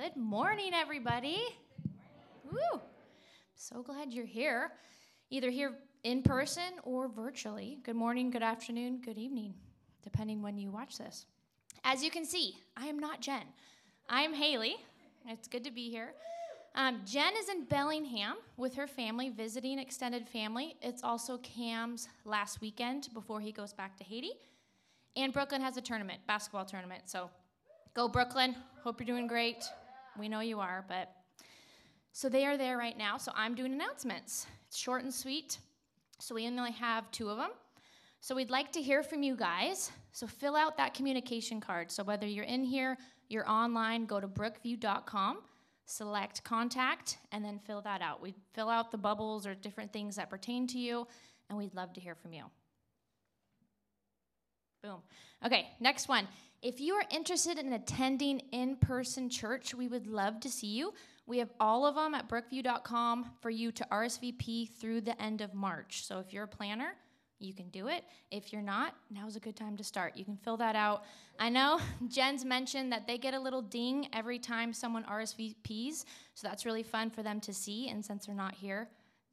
Good morning, everybody. Good morning. Woo! So glad you're here, either here in person or virtually. Good morning, good afternoon, good evening, depending when you watch this. As you can see, I am not Jen. I am Haley. It's good to be here. Jen is in Bellingham with her family, visiting extended family. It's also Cam's last weekend before he goes back to Haiti. And Brooklyn has a tournament, basketball tournament. So go Brooklyn. Hope you're doing great. We know you are, but so they are there right now, so I'm doing announcements. It's short and sweet, so we only have two of them. So we'd like to hear from you guys, so fill out that communication card. So whether you're in here, you're online, go to brookview.com, select contact, and then fill that out. We fill out the bubbles or different things that pertain to you, and we'd love to hear from you. Boom. Okay, next one. If you are interested in attending in-person church, we would love to see you. We have all of them at brookview.com for you to RSVP through the end of March. So if you're a planner, you can do it. If you're not, now's a good time to start. You can fill that out. I know Jen's mentioned that they get a little ding every time someone RSVPs, so that's really fun for them to see. And since they're not here,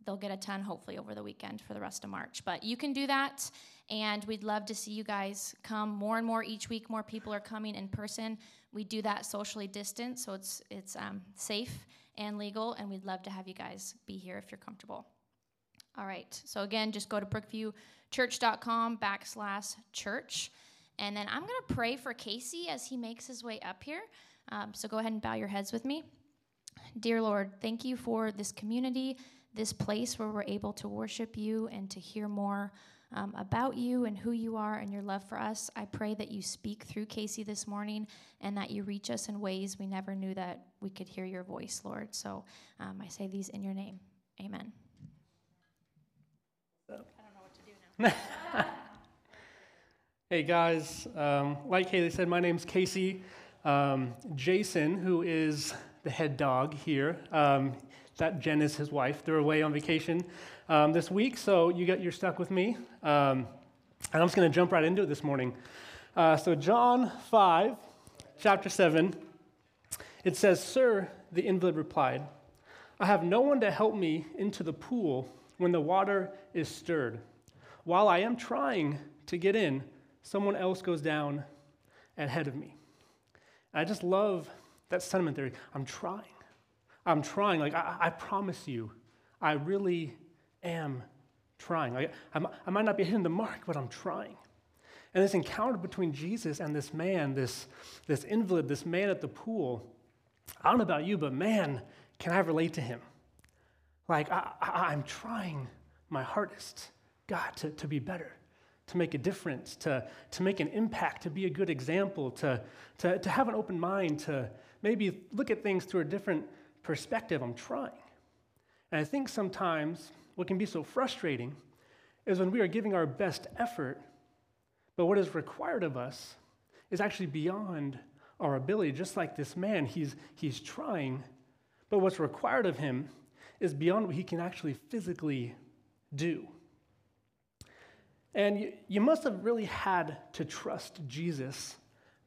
they'll get a ton hopefully over the weekend for the rest of March. But you can do that. And we'd love to see you guys come more and more each week. More people are coming in person. We do that socially distanced, so it's safe and legal, and we'd love to have you guys be here if you're comfortable. All right, so again, just go to brookviewchurch.com/church. And then I'm going to pray for Casey as he makes his way up here. So go ahead and bow your heads with me. Dear Lord, thank you for this community, this place where we're able to worship you and to hear more about you and who you are and your love for us. I pray that you speak through Casey this morning and that you reach us in ways we never knew that we could hear your voice, Lord. So I say these in your name. Amen. So. I don't know what to do now. Hey, guys. Like Haley said, my name's Casey. Jason, who is the head dog here, that Jen is his wife. They're away on vacation this week, so you're stuck with me. And I'm just going to jump right into it this morning. So John 5, chapter 7, it says, "Sir," the invalid replied, "I have no one to help me into the pool when the water is stirred. While I am trying to get in, someone else goes down ahead of me." And I just love that sentiment there. I'm trying, like, I promise you, I really am trying. Like, I might not be hitting the mark, but I'm trying. And this encounter between Jesus and this man, this invalid, this man at the pool, I don't know about you, but man, can I relate to him. Like, I'm trying my hardest, God, to be better, to make a difference, to make an impact, to be a good example, to have an open mind, to maybe look at things through a different perspective. I'm trying. And I think sometimes what can be so frustrating is when we are giving our best effort, but what is required of us is actually beyond our ability. Just like this man, he's trying, but what's required of him is beyond what he can actually physically do. And you must have really had to trust Jesus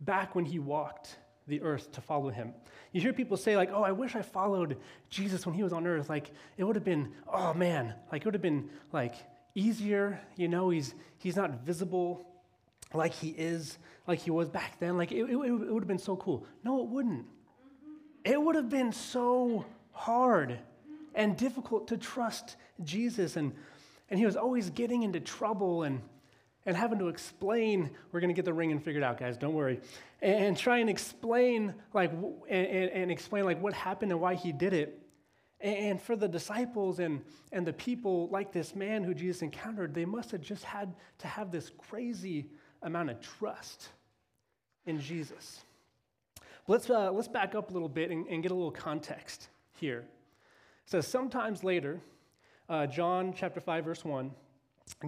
back when he walked the earth to follow him. You hear people say, like, "Oh, I wish I followed Jesus when he was on earth. Like, it would have been, oh man, like it would have been like easier, you know, he's not visible like he was back then. Like it would have been so cool." No, it wouldn't. It would have been so hard and difficult to trust Jesus, and he was always getting into trouble and having to explain. We're going to get the ring and figure it out, guys. Don't worry. And try and explain, like, and explain, like, what happened and why he did it. And for the disciples and the people like this man who Jesus encountered, they must have just had to have this crazy amount of trust in Jesus. But let's back up a little bit and get a little context here. So sometimes later, John chapter 5, verse 1,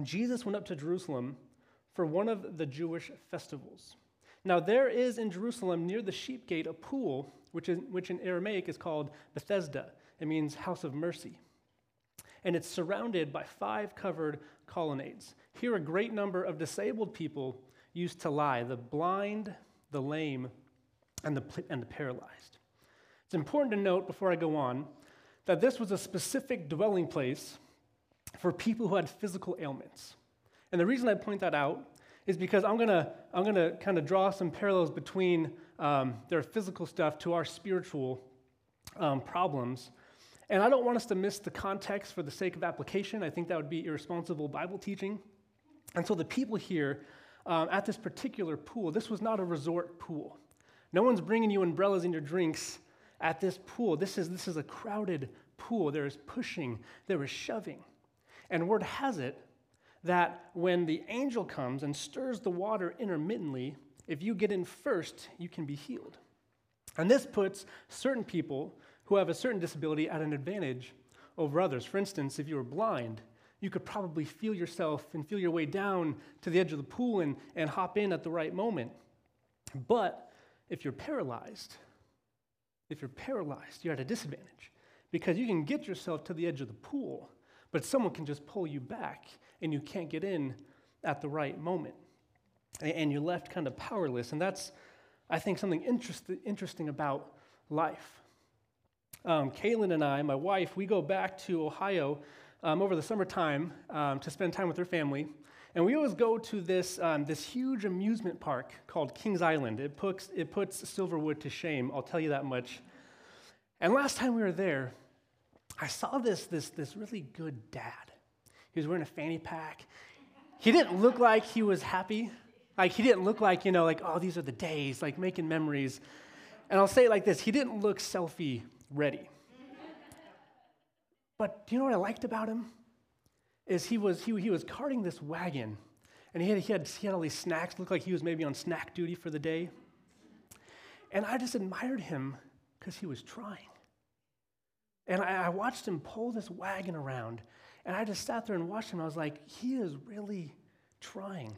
Jesus went up to Jerusalem for one of the Jewish festivals. Now there is in Jerusalem near the Sheep Gate a pool, which in Aramaic is called Bethesda. It means house of mercy. And it's surrounded by 5 covered colonnades. Here a great number of disabled people used to lie, the blind, the lame, and the paralyzed. It's important to note before I go on that this was a specific dwelling place for people who had physical ailments. And the reason I point that out is because I'm gonna kind of draw some parallels between their physical stuff to our spiritual problems. And I don't want us to miss the context for the sake of application. I think that would be irresponsible Bible teaching. And so the people here at this particular pool, this was not a resort pool. No one's bringing you umbrellas and your drinks at this pool. This is a crowded pool. There is pushing. There is shoving. And word has it that when the angel comes and stirs the water intermittently, if you get in first, you can be healed. And this puts certain people who have a certain disability at an advantage over others. For instance, if you were blind, you could probably feel yourself and feel your way down to the edge of the pool and hop in at the right moment. But if you're paralyzed, you're at a disadvantage because you can get yourself to the edge of the pool, but someone can just pull you back and you can't get in at the right moment. And you're left kind of powerless. And that's, I think, something interesting about life. Caitlin and I, my wife, we go back to Ohio over the summertime to spend time with her family, and we always go to this huge amusement park called Kings Island. It puts Silverwood to shame, I'll tell you that much. And last time we were there, I saw this really good dad. He was wearing a fanny pack. He didn't look like he was happy. Like, he didn't look like, you know, like, oh, these are the days, like making memories. And I'll say it like this: he didn't look selfie ready. But do you know what I liked about him? Is he was carting this wagon, and he had all these snacks. Looked like he was maybe on snack duty for the day. And I just admired him because he was trying. And I watched him pull this wagon around, and I just sat there and watched him. I was like, he is really trying.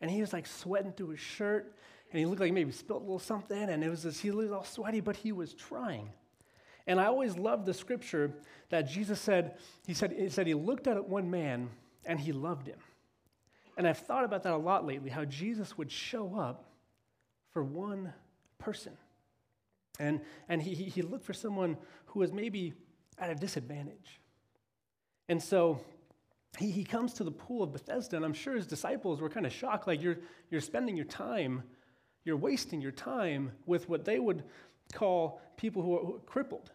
And he was like sweating through his shirt, and he looked like maybe spilled a little something, and it was just, he looked all sweaty, but he was trying. And I always loved the scripture that Jesus said, he said he looked at one man and he loved him. And I've thought about that a lot lately, how Jesus would show up for one person. And he looked for someone who was maybe at a disadvantage. And so he comes to the pool of Bethesda, and I'm sure his disciples were kind of shocked, like, you're spending your time, you're wasting your time with what they would call people who are crippled.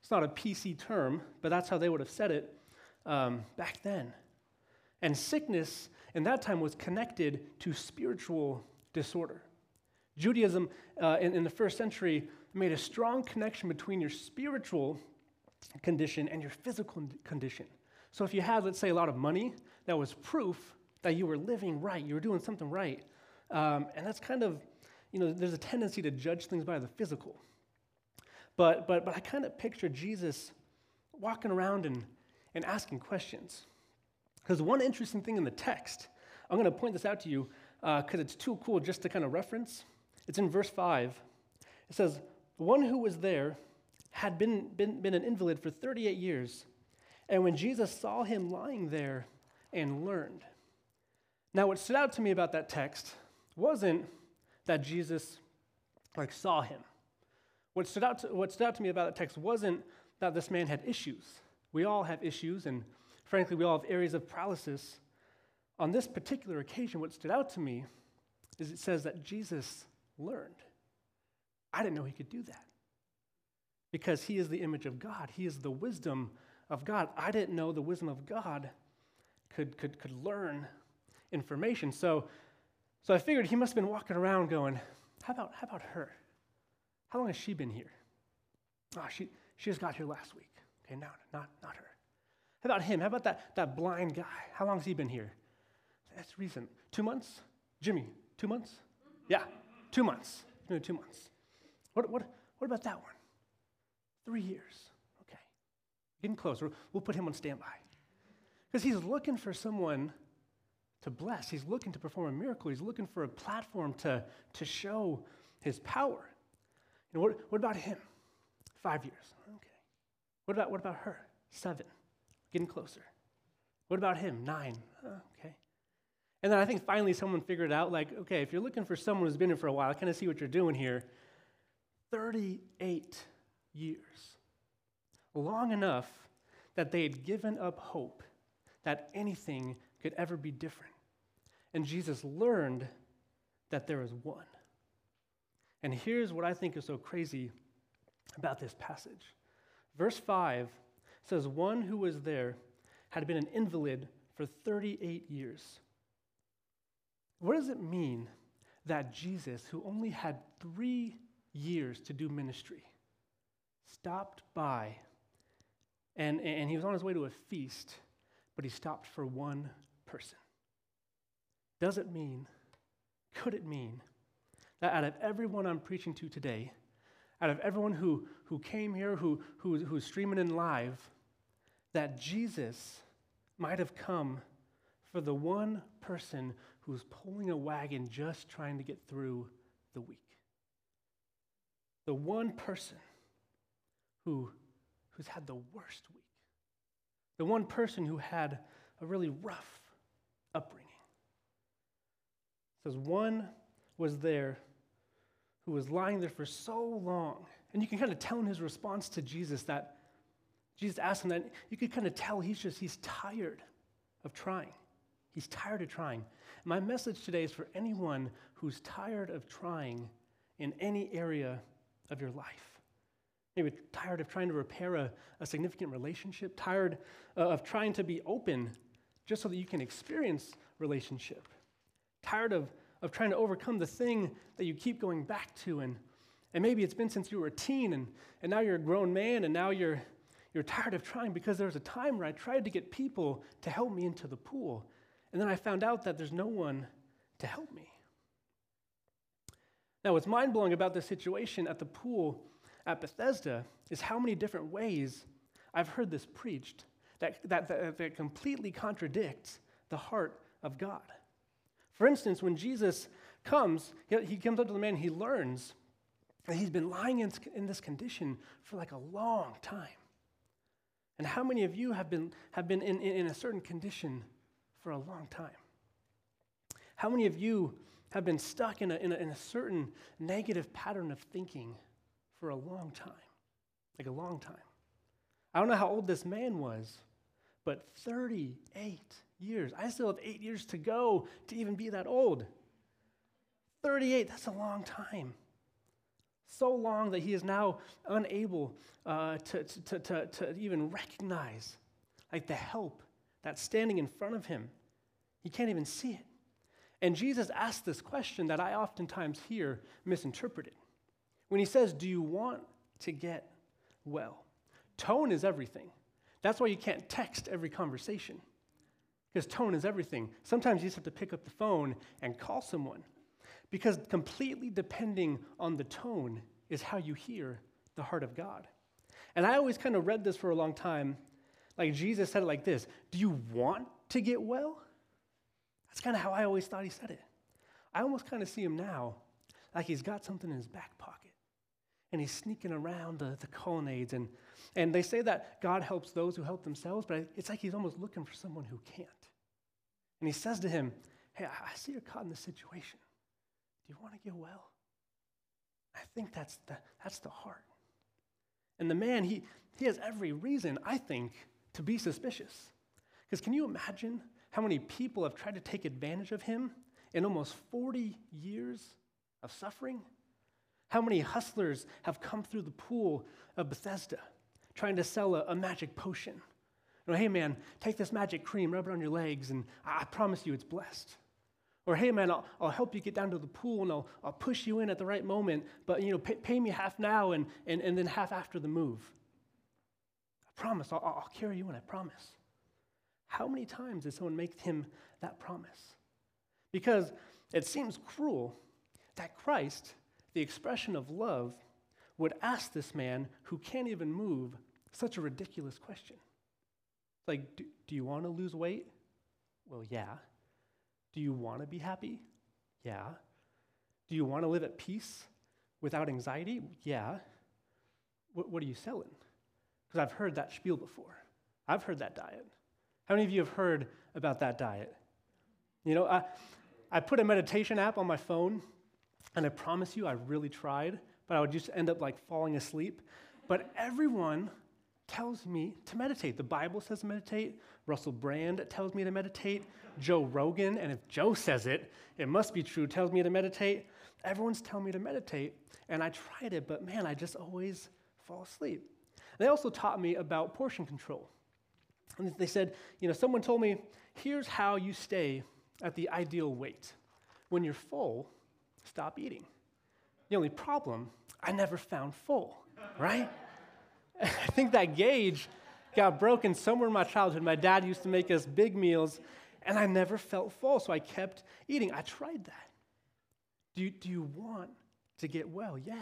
It's not a PC term, but that's how they would have said it back then. And sickness in that time was connected to spiritual disorder. Judaism in the first century made a strong connection between your spiritual condition and your physical condition. So if you had, let's say, a lot of money, that was proof that you were living right, you were doing something right. And that's kind of, you know, there's a tendency to judge things by the physical. But I kind of picture Jesus walking around and asking questions. Because one interesting thing in the text, I'm going to point this out to you because it's too cool just to kind of reference. It's in verse 5. It says, one who was there had been an invalid for 38 years, and when Jesus saw him lying there and learned. Now, what stood out to me about that text wasn't that Jesus like saw him. What stood out to me about that text wasn't that this man had issues. We all have issues, and frankly, we all have areas of paralysis. On this particular occasion, what stood out to me is it says that Jesus learned. I didn't know he could do that because he is the image of God. He is the wisdom of God. I didn't know the wisdom of God could learn information. So I figured he must have been walking around going, how about her? How long has she been here? Oh, she just got here last week. Okay, no, not her. How about him? How about that blind guy? How long has he been here? That's recent. 2 months? Jimmy, 2 months? Yeah, 2 months. No, 2 months. What about that one? 3 years. Okay. Getting close. We'll put him on standby. Because he's looking for someone to bless. He's looking to perform a miracle. He's looking for a platform to show his power. And what about him? 5 years. Okay. What about her? 7. Getting closer. What about him? 9. Okay. And then I think finally someone figured out, like, okay, if you're looking for someone who's been here for a while, I kind of see what you're doing here. 38 years, long enough that they had given up hope that anything could ever be different. And Jesus learned that there is one. And here's what I think is so crazy about this passage. Verse 5 says, one who was there had been an invalid for 38 years. What does it mean that Jesus, who only had 3 years to do ministry, stopped by, and he was on his way to a feast, but he stopped for one person? Does it mean, could it mean, that out of everyone I'm preaching to today, out of everyone who came here, who's streaming in live, that Jesus might have come for the one person who's pulling a wagon just trying to get through the week? The one person who's had the worst week. The one person who had a really rough upbringing. It says one was there who was lying there for so long. And you can kind of tell in his response to Jesus that Jesus asked him that. You could kind of tell he's tired of trying. He's tired of trying. My message today is for anyone who's tired of trying in any area of your life. Maybe tired of trying to repair a significant relationship, tired of trying to be open just so that you can experience relationship, tired of trying to overcome the thing that you keep going back to, and maybe it's been since you were a teen, and now you're a grown man, and now you're tired of trying, because there was a time where I tried to get people to help me into the pool, and then I found out that there's no one to help me. Now, what's mind-blowing about this situation at the pool at Bethesda is how many different ways I've heard this preached that completely contradicts the heart of God. For instance, when Jesus comes, he comes up to the man, he learns that he's been lying in this condition for like a long time. And how many of you have been in a certain condition for a long time? How many of you have been stuck in a certain negative pattern of thinking for a long time? Like a long time. I don't know how old this man was, but 38 years. I still have 8 years to go to even be that old. 38, that's a long time. So long that he is now unable to even recognize like the help that's standing in front of him. He can't even see it. And Jesus asked this question that I oftentimes hear misinterpreted. When he says, do you want to get well? Tone is everything. That's why you can't text every conversation, because tone is everything. Sometimes you just have to pick up the phone and call someone, because completely depending on the tone is how you hear the heart of God. And I always kind of read this for a long time, like Jesus said it like this, do you want to get well? That's kind of how I always thought he said it. I almost kind of see him now like he's got something in his back pocket, and he's sneaking around the colonnades. And they say that God helps those who help themselves, but it's like he's almost looking for someone who can't. And he says to him, hey, I see you're caught in this situation. Do you want to get well? I think that's the heart. And the man, he has every reason, I think, to be suspicious. Because can you imagine how many people have tried to take advantage of him in almost 40 years of suffering? How many hustlers have come through the pool of Bethesda trying to sell a magic potion? You know, hey, man, take this magic cream, rub it on your legs, and I promise you it's blessed. Or, hey, man, I'll help you get down to the pool, and I'll push you in at the right moment, but, you know, pay me half now and then half after the move. I promise, I'll carry you in, I promise. How many times did someone make him that promise? Because it seems cruel that Christ, the expression of love, would ask this man who can't even move such a ridiculous question. Like, do you want to lose weight? Well, yeah. Do you want to be happy? Yeah. Do you want to live at peace without anxiety? Yeah. What are you selling? Because I've heard that spiel before. I've heard that diet. How many of you have heard about that diet? You know, I put a meditation app on my phone, and I promise you, I really tried, but I would just end up like falling asleep. But everyone tells me to meditate. The Bible says to meditate. Russell Brand tells me to meditate. Joe Rogan, and if Joe says it, it must be true, tells me to meditate. Everyone's telling me to meditate, and I tried it, but man, I just always fall asleep. They also taught me about portion control. And they said, you know, someone told me, here's how you stay at the ideal weight. When you're full, stop eating. The only problem, I never found full, right? I think that gauge got broken somewhere in my childhood. My dad used to make us big meals, and I never felt full, so I kept eating. I tried that. Do you want to get well? Yeah.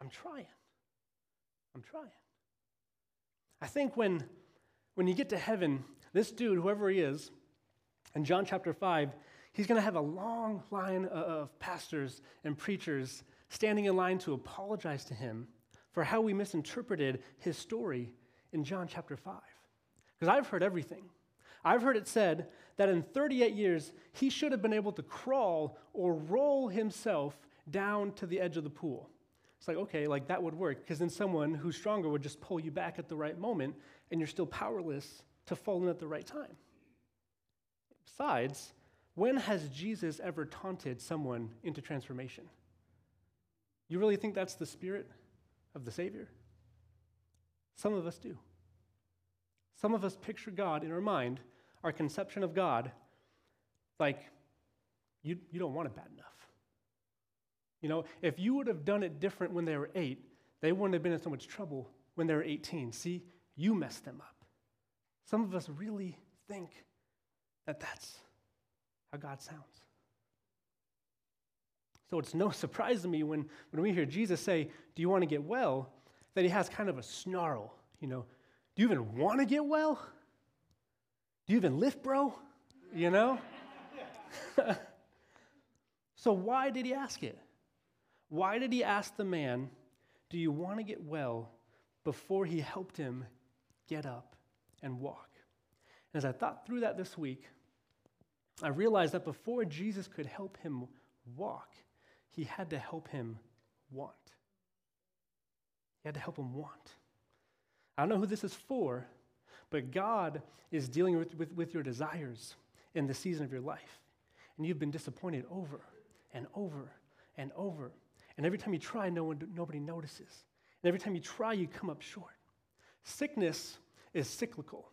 I'm trying. I think when you get to heaven, this dude, whoever he is, in John chapter 5, he's going to have a long line of pastors and preachers standing in line to apologize to him for how we misinterpreted his story in John chapter 5. Because I've heard everything. I've heard it said that in 38 years, he should have been able to crawl or roll himself down to the edge of the pool. It's like, okay, like that would work, because then someone who's stronger would just pull you back at the right moment, and you're still powerless to fall in at the right time. Besides, when has Jesus ever taunted someone into transformation? You really think that's the spirit of the Savior? Some of us do. Some of us picture God in our mind, our conception of God, like you don't want it bad enough. You know, if you would have done it different when they were 8, they wouldn't have been in so much trouble when they were 18. See, you messed them up. Some of us really think that that's how God sounds. So it's no surprise to me when we hear Jesus say, do you want to get well, that he has kind of a snarl, you know, do you even want to get well? Do you even lift, bro? You know? So why did he ask it? Why did he ask the man, do you want to get well, before he helped him get up and walk? And as I thought through that this week, I realized that before Jesus could help him walk, he had to help him want. He had to help him want. I don't know who this is for, but God is dealing with your desires in the season of your life. And you've been disappointed over and over and over. And every time you try, nobody notices. And every time you try, you come up short. Sickness is cyclical,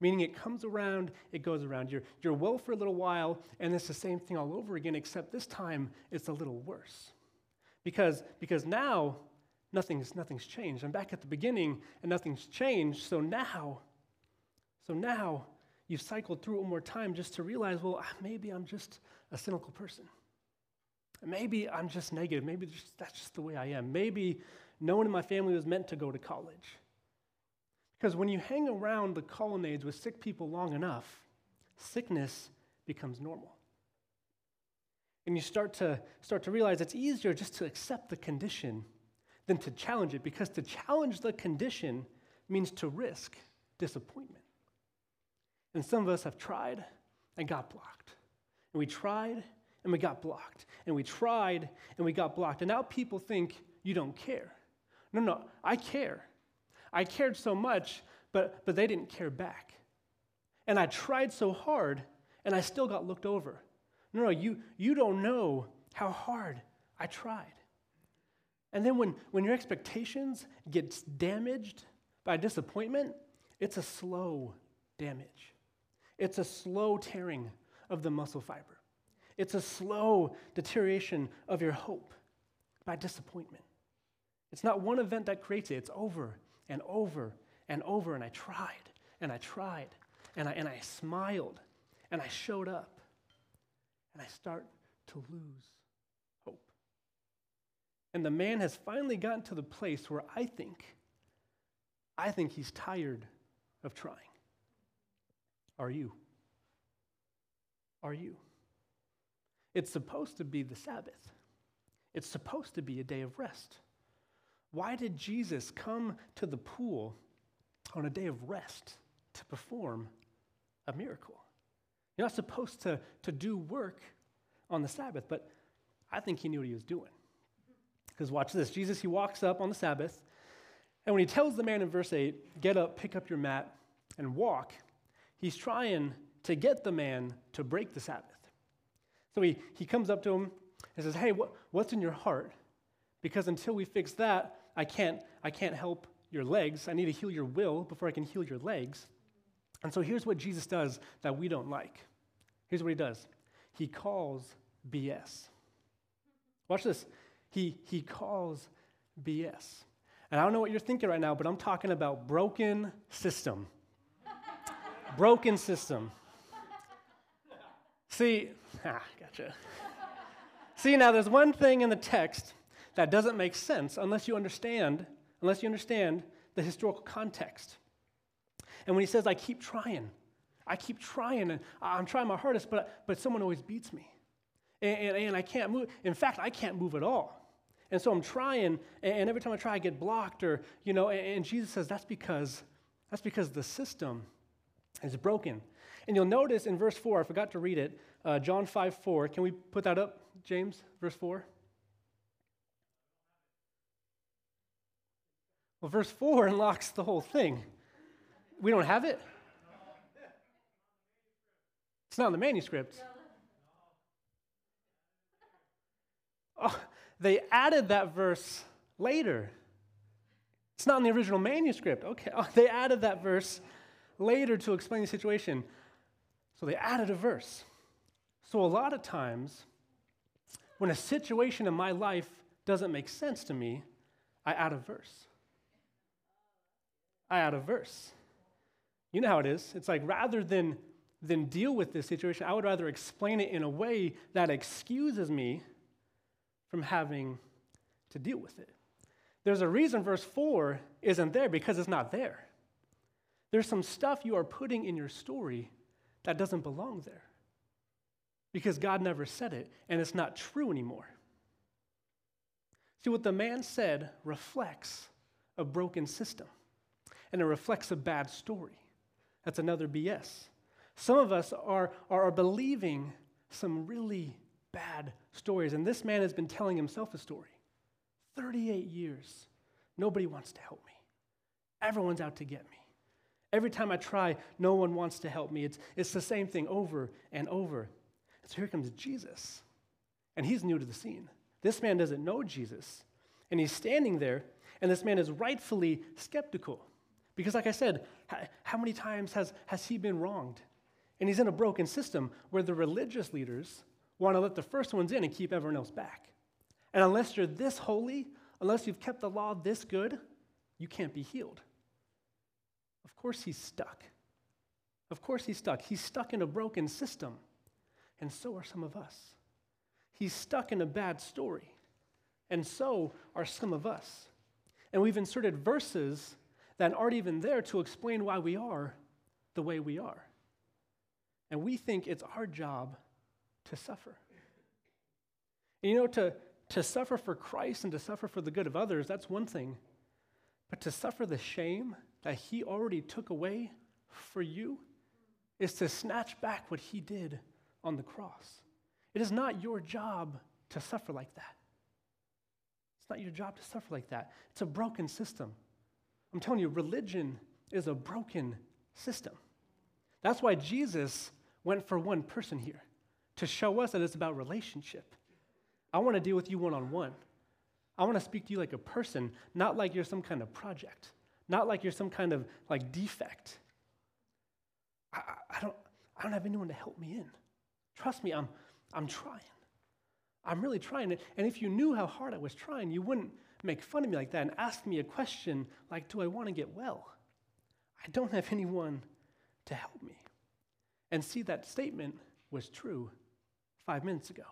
meaning it comes around, it goes around. You're well for a little while, and it's the same thing all over again, except this time it's a little worse. Because now nothing's changed. I'm back at the beginning, and nothing's changed, so now you've cycled through it one more time just to realize, well, maybe I'm just a cynical person. Maybe I'm just negative. Maybe that's just the way I am. Maybe no one in my family was meant to go to college. Because when you hang around the colonnades with sick people long enough, sickness becomes normal. And you start to realize it's easier just to accept the condition than to challenge it, because to challenge the condition means to risk disappointment. And some of us have tried and got blocked. And we tried and we got blocked. And we tried and we got blocked. And now people think you don't care. No, I care. I cared so much, but they didn't care back. And I tried so hard, and I still got looked over. No, you don't know how hard I tried. And then when your expectations get damaged by disappointment, it's a slow damage. It's a slow tearing of the muscle fiber. It's a slow deterioration of your hope by disappointment. It's not one event that creates it. It's over and over and over, and I tried, and I smiled, and I showed up, and I start to lose hope. And the man has finally gotten to the place where I think he's tired of trying. Are you? Are you? It's supposed to be the Sabbath. It's supposed to be a day of rest. Why did Jesus come to the pool on a day of rest to perform a miracle? You're not supposed to do work on the Sabbath, but I think he knew what he was doing. Because watch this. Jesus, he walks up on the Sabbath, and when he tells the man in verse 8, get up, pick up your mat, and walk, he's trying to get the man to break the Sabbath. So he comes up to him and says, hey, what's in your heart? Because until we fix that, I can't help your legs. I need to heal your will before I can heal your legs. And so here's what Jesus does that we don't like. Here's what he does. He calls BS. Watch this. He calls BS. And I don't know what you're thinking right now, but I'm talking about broken system. Broken system. See, gotcha. See, now there's one thing in the text that doesn't make sense unless you understand the historical context. And when he says, I keep trying, and I'm trying my hardest, but someone always beats me. And I can't move. In fact, I can't move at all. And so I'm trying, and every time I try, I get blocked, or, you know, and Jesus says that's because the system is broken. And you'll notice in verse 4, I forgot to read it, John 5:4. Can we put that up, James, verse 4? Well, verse 4 unlocks the whole thing. We don't have it? It's not in the manuscript. Oh, they added that verse later. It's not in the original manuscript. Okay, oh, they added that verse later to explain the situation. So they added a verse. So a lot of times, when a situation in my life doesn't make sense to me, I add a verse. You know how it is. It's like rather than deal with this situation, I would rather explain it in a way that excuses me from having to deal with it. There's a reason verse 4 isn't there, because it's not there. There's some stuff you are putting in your story that doesn't belong there because God never said it, and it's not true anymore. See, what the man said reflects a broken system, and it reflects a bad story. That's another BS. Some of us are believing some really bad stories, and this man has been telling himself a story. 38 years, nobody wants to help me. Everyone's out to get me. Every time I try, no one wants to help me. It's the same thing over and over. And so here comes Jesus, and he's new to the scene. This man doesn't know Jesus, and he's standing there, and this man is rightfully skeptical. Because like I said, how many times has he been wronged? And he's in a broken system where the religious leaders want to let the first ones in and keep everyone else back. And unless you're this holy, unless you've kept the law this good, you can't be healed. Of course he's stuck. Of course he's stuck. He's stuck in a broken system. And so are some of us. He's stuck in a bad story. And so are some of us. And we've inserted verses that aren't even there to explain why we are the way we are. And we think it's our job to suffer. And you know, to suffer for Christ and to suffer for the good of others, that's one thing. But to suffer the shame that he already took away for you is to snatch back what he did on the cross. It is not your job to suffer like that. It's not your job to suffer like that. It's a broken system. I'm telling you, religion is a broken system. That's why Jesus went for one person here, to show us that it's about relationship. I want to deal with you one-on-one. I want to speak to you like a person, not like you're some kind of project, not like you're some kind of like defect. I don't have anyone to help me in. Trust me, I'm trying. I'm really trying. And if you knew how hard I was trying, you wouldn't make fun of me like that and ask me a question like, do I want to get well? I don't have anyone to help me. And see, that statement was true 5 minutes ago.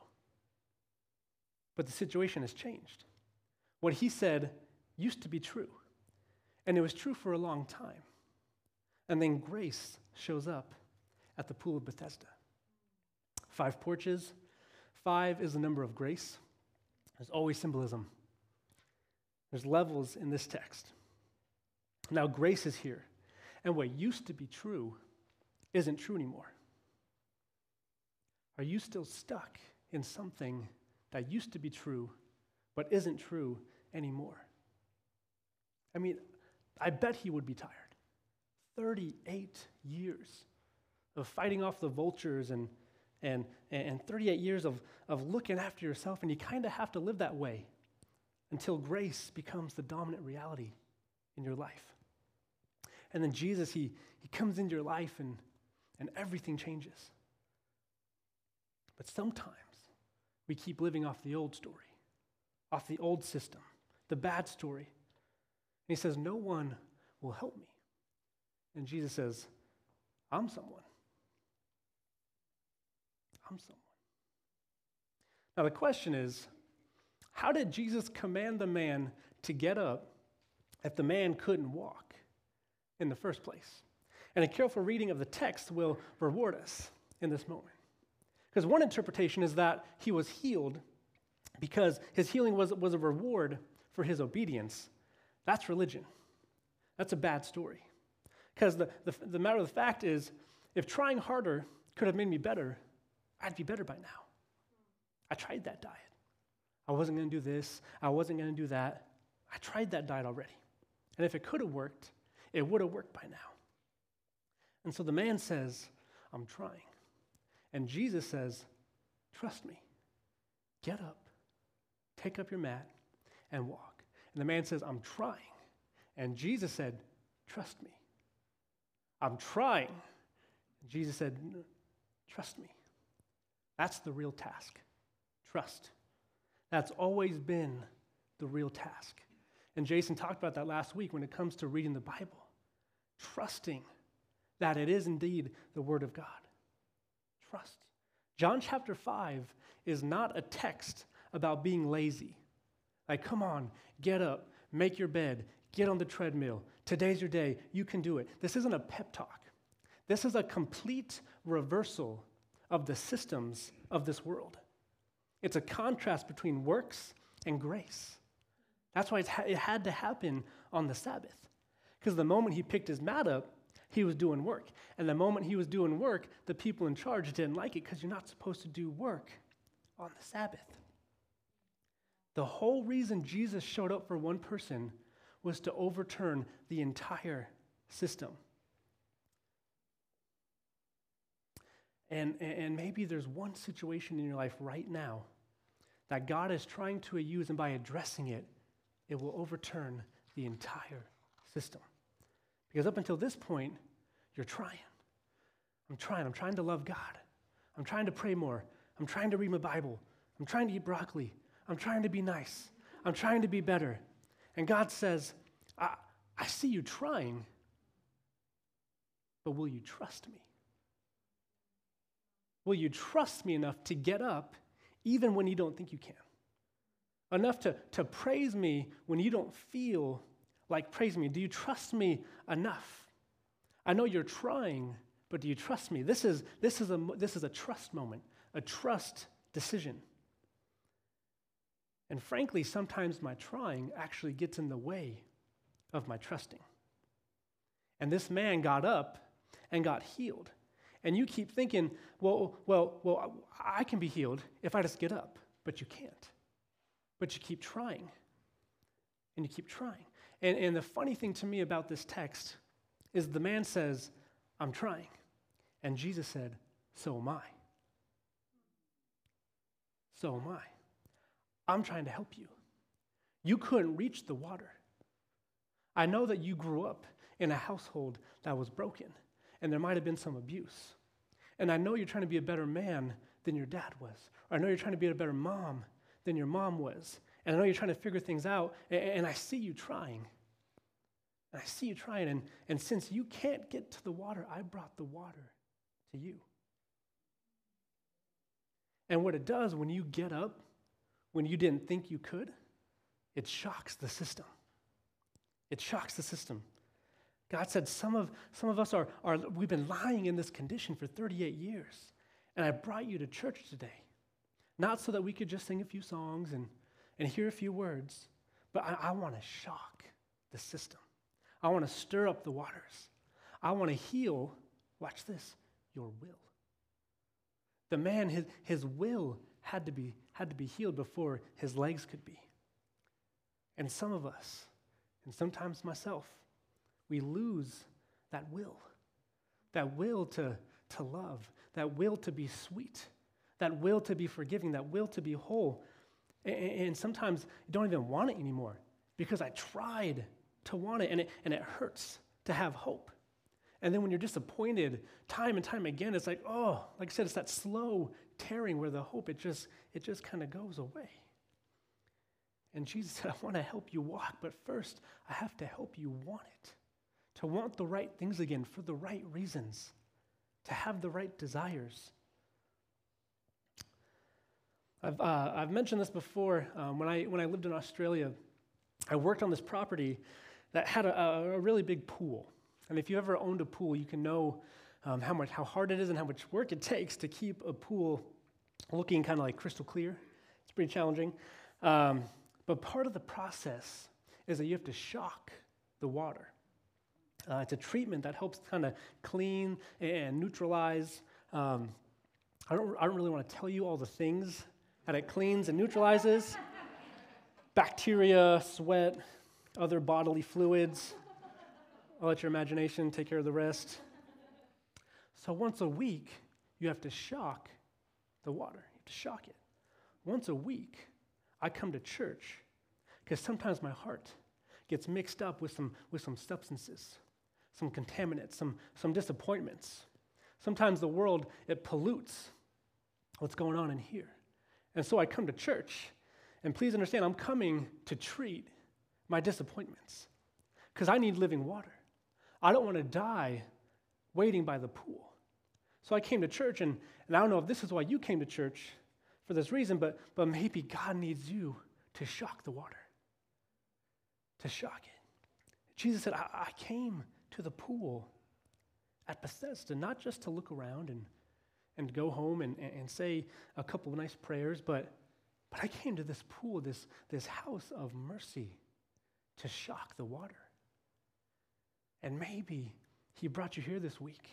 But the situation has changed. What he said used to be true, and it was true for a long time. And then grace shows up at the pool of Bethesda. 5 porches. 5 is the number of grace. There's always symbolism. There's levels in this text. Now grace is here, and what used to be true isn't true anymore. Are you still stuck in something that used to be true but isn't true anymore. I mean, I bet he would be tired. 38 years of fighting off the vultures and 38 years of looking after yourself, and you kind of have to live that way until grace becomes the dominant reality in your life. And then Jesus, he comes into your life and everything changes. But sometimes we keep living off the old story, off the old system, the bad story. And he says, no one will help me. And Jesus says, I'm someone. I'm someone. Now the question is, how did Jesus command the man to get up if the man couldn't walk in the first place? And a careful reading of the text will reward us in this moment. Because one interpretation is that he was healed because his healing was a reward for his obedience. That's religion. That's a bad story. Because the matter of the fact is, if trying harder could have made me better, I'd be better by now. I tried that diet. I wasn't going to do this. I wasn't going to do that. I tried that diet already. And if it could have worked, it would have worked by now. And so the man says, I'm trying. And Jesus says, trust me. Get up. Take up your mat and walk. And the man says, I'm trying. And Jesus said, trust me. I'm trying. And Jesus said, trust me. That's the real task. Trust. That's always been the real task. And Jason talked about that last week when it comes to reading the Bible. Trusting that it is indeed the Word of God. Trust. John chapter 5 is not a text about being lazy. Like, come on, get up, make your bed, get on the treadmill. Today's your day. You can do it. This isn't a pep talk. This is a complete reversal of the systems of this world. It's a contrast between works and grace. That's why it had to happen on the Sabbath. Because the moment he picked his mat up, he was doing work. And the moment he was doing work, the people in charge didn't like it because you're not supposed to do work on the Sabbath. The whole reason Jesus showed up for one person was to overturn the entire system. And maybe there's one situation in your life right now that God is trying to use, and by addressing it, it will overturn the entire system. Because up until this point, you're trying. I'm trying to love God. I'm trying to pray more. I'm trying to read my Bible. I'm trying to eat broccoli. I'm trying to be nice. I'm trying to be better. And God says, I see you trying, but will you trust me? Will you trust me enough to get up even when you don't think you can? Enough to praise me when you don't feel like praising me? Do you trust me enough? I know you're trying, but do you trust me? This is a trust moment, a trust decision. And frankly, sometimes my trying actually gets in the way of my trusting. And this man got up and got healed. And you keep thinking, well, I can be healed if I just get up. But you can't. But you keep trying. And you keep trying. And the funny thing to me about this text is the man says, I'm trying. And Jesus said, so am I. So am I. I'm trying to help you. You couldn't reach the water. I know that you grew up in a household that was broken. And there might have been some abuse. And I know you're trying to be a better man than your dad was. Or I know you're trying to be a better mom than your mom was. And I know you're trying to figure things out, and I see you trying. And I see you trying, and since you can't get to the water, I brought the water to you. And what it does when you get up, when you didn't think you could, it shocks the system. It shocks the system. God said, some of us we've been lying in this condition for 38 years, and I brought you to church today, not so that we could just sing a few songs and hear a few words, but I want to shock the system. I want to stir up the waters. I want to heal, watch this, your will. The man, his will had to be healed before his legs could be. And some of us, and sometimes myself, we lose that will to love, that will to be sweet, that will to be forgiving, that will to be whole. And sometimes you don't even want it anymore because I tried to want it, and it hurts to have hope. And then when you're disappointed time and time again, it's like, oh, like I said, it's that slow tearing where the hope, it just kind of goes away. And Jesus said, I want to help you walk, but first I have to help you want it, to want the right things again for the right reasons, to have the right desires. I've mentioned this before. When I lived in Australia, I worked on this property that had a really big pool. And if you ever owned a pool, you can know how hard it is and how much work it takes to keep a pool looking kind of like crystal clear. It's pretty challenging. But part of the process is that you have to shock the water. It's a treatment that helps kind of clean and neutralize. I don't really want to tell you all the things that it cleans and neutralizes. Bacteria, sweat, other bodily fluids. I'll let your imagination take care of the rest. So once a week, you have to shock the water. You have to shock it. Once a week, I come to church because sometimes my heart gets mixed up with some substances, some contaminants, some disappointments. Sometimes the world, it pollutes what's going on in here. And so I come to church, and please understand, I'm coming to treat my disappointments because I need living water. I don't want to die waiting by the pool. So I came to church, and I don't know if this is why you came to church for this reason, but maybe God needs you to shock the water, to shock it. Jesus said, I came to the pool at Bethesda, not just to look around and go home and say a couple of nice prayers, but I came to this pool, this house of mercy, to shock the water. And maybe he brought you here this week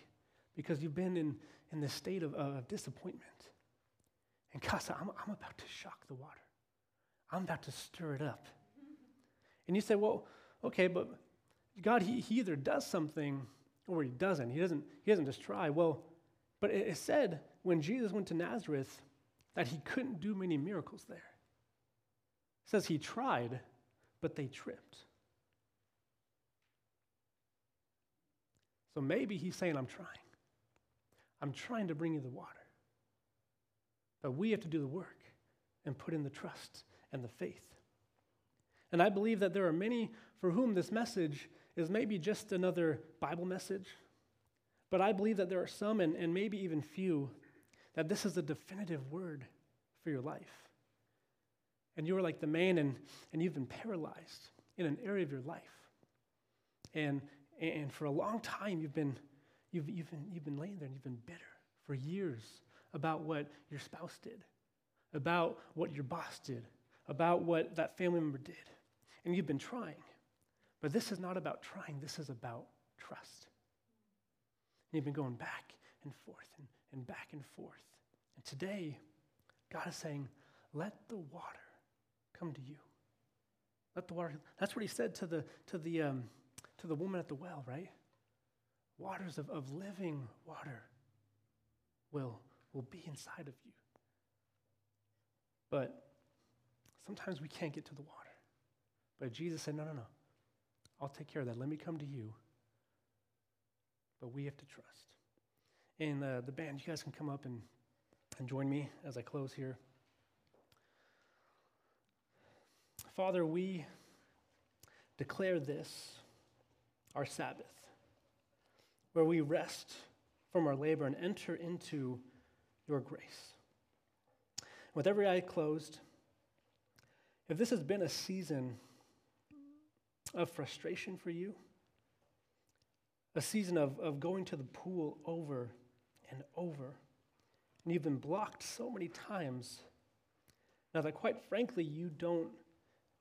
because you've been in this state of disappointment. And God said, I'm about to shock the water. I'm about to stir it up. And you say, well, okay, but God, he either does something or he doesn't. He doesn't just try. Well, but it said when Jesus went to Nazareth that he couldn't do many miracles there. It says he tried, but they tripped. So maybe he's saying, I'm trying to bring you the water. But we have to do the work and put in the trust and the faith. And I believe that there are many for whom this message is maybe just another Bible message. But I believe that there are some, and maybe even few, that this is the definitive word for your life. And you are like the man, and you've been paralyzed in an area of your life. And for a long time, you've been laying there, and you've been bitter for years about what your spouse did, about what your boss did, about what that family member did. And you've been trying. But this is not about trying. This is about trust. And you've been going back and forth and back and forth. And today, God is saying, let the water come to you. Let the water. That's what he said to the woman at the well, right? Waters of living water will be inside of you. But sometimes we can't get to the water. But Jesus said, no, I'll take care of that. Let me come to you. But we have to trust. And the band, you guys can come up and join me as I close here. Father, we declare this our Sabbath, where we rest from our labor and enter into your grace. With every eye closed, if this has been a season of frustration for you, a season of going to the pool over and over, and you've been blocked so many times, now that quite frankly, you don't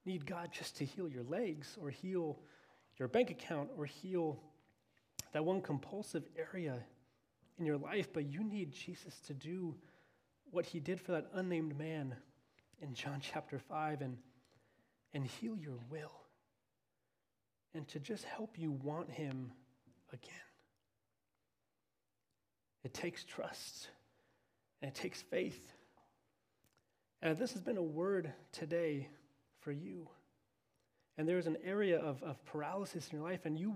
need God just to heal your legs or heal your bank account or heal that one compulsive area in your life, but you need Jesus to do what he did for that unnamed man in John chapter 5, and and heal your will and to just help you want him again. It takes trust and it takes faith. And if this has been a word today for you, and there is an area of paralysis in your life, and you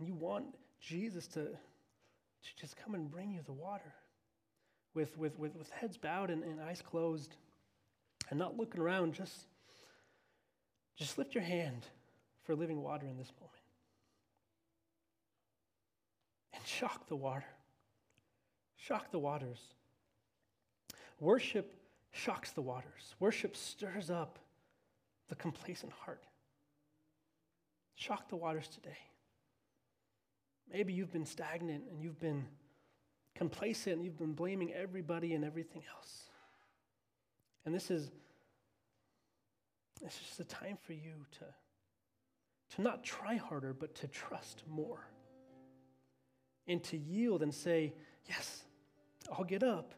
want Jesus to just come and bring you the water with heads bowed and eyes closed and not looking around, just lift your hand for living water in this moment. And shock the water. Shock the waters. Worship shocks the waters. Worship stirs up the complacent heart. Shock the waters today. Maybe you've been stagnant and you've been complacent and you've been blaming everybody and everything else. And this is just a time for you to not try harder, but to trust more. And to yield and say, yes, I'll get up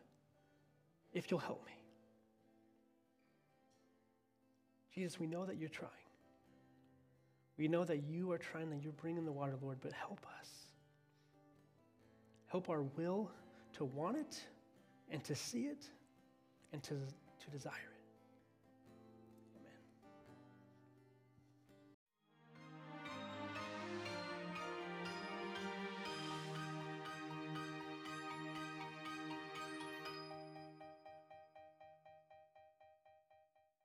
if you'll help me. Jesus, we know that you're trying. We know that you are trying, that you're bringing the water, Lord, but help us. Help our will to want it and to see it and to desire it.